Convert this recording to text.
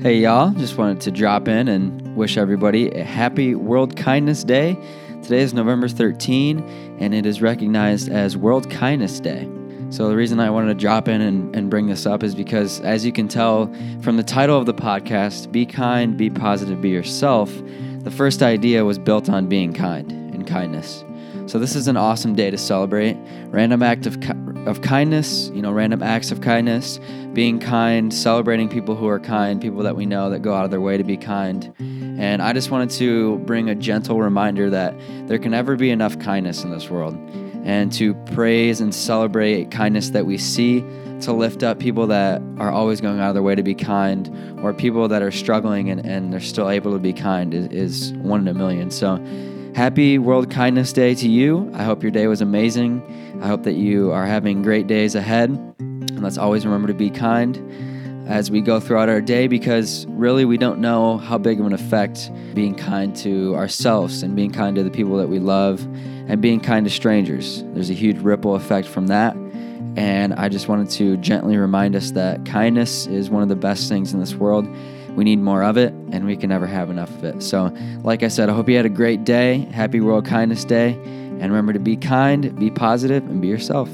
Hey y'all, just wanted to drop in and wish everybody a happy World Kindness Day. Today is November 13, and it is recognized as World Kindness Day. So the reason I wanted to drop in and bring this up is because, as you can tell from the title of the podcast, Be Kind, Be Positive, Be Yourself, the first idea was built on being kind and kindness. So this is an awesome day to celebrate. Random act of kindness, random acts of kindness, being kind, celebrating people who are kind, people that we know that go out of their way to be kind. And I just wanted to bring a gentle reminder that there can never be enough kindness in this world, and to praise and celebrate kindness that we see, to lift up people that are always going out of their way to be kind, or people that are struggling and they're still able to be kind is one in a million. So happy World Kindness Day to you. I hope your day was amazing. I hope that you are having great days ahead. And let's always remember to be kind as we go throughout our day, because really we don't know how big of an effect being kind to ourselves and being kind to the people that we love and being kind to strangers. There's a huge ripple effect from that. And I just wanted to gently remind us that kindness is one of the best things in this world. We need more of it, and we can never have enough of it. So, like I said, I hope you had a great day. Happy World Kindness Day. And remember to be kind, be positive, and be yourself.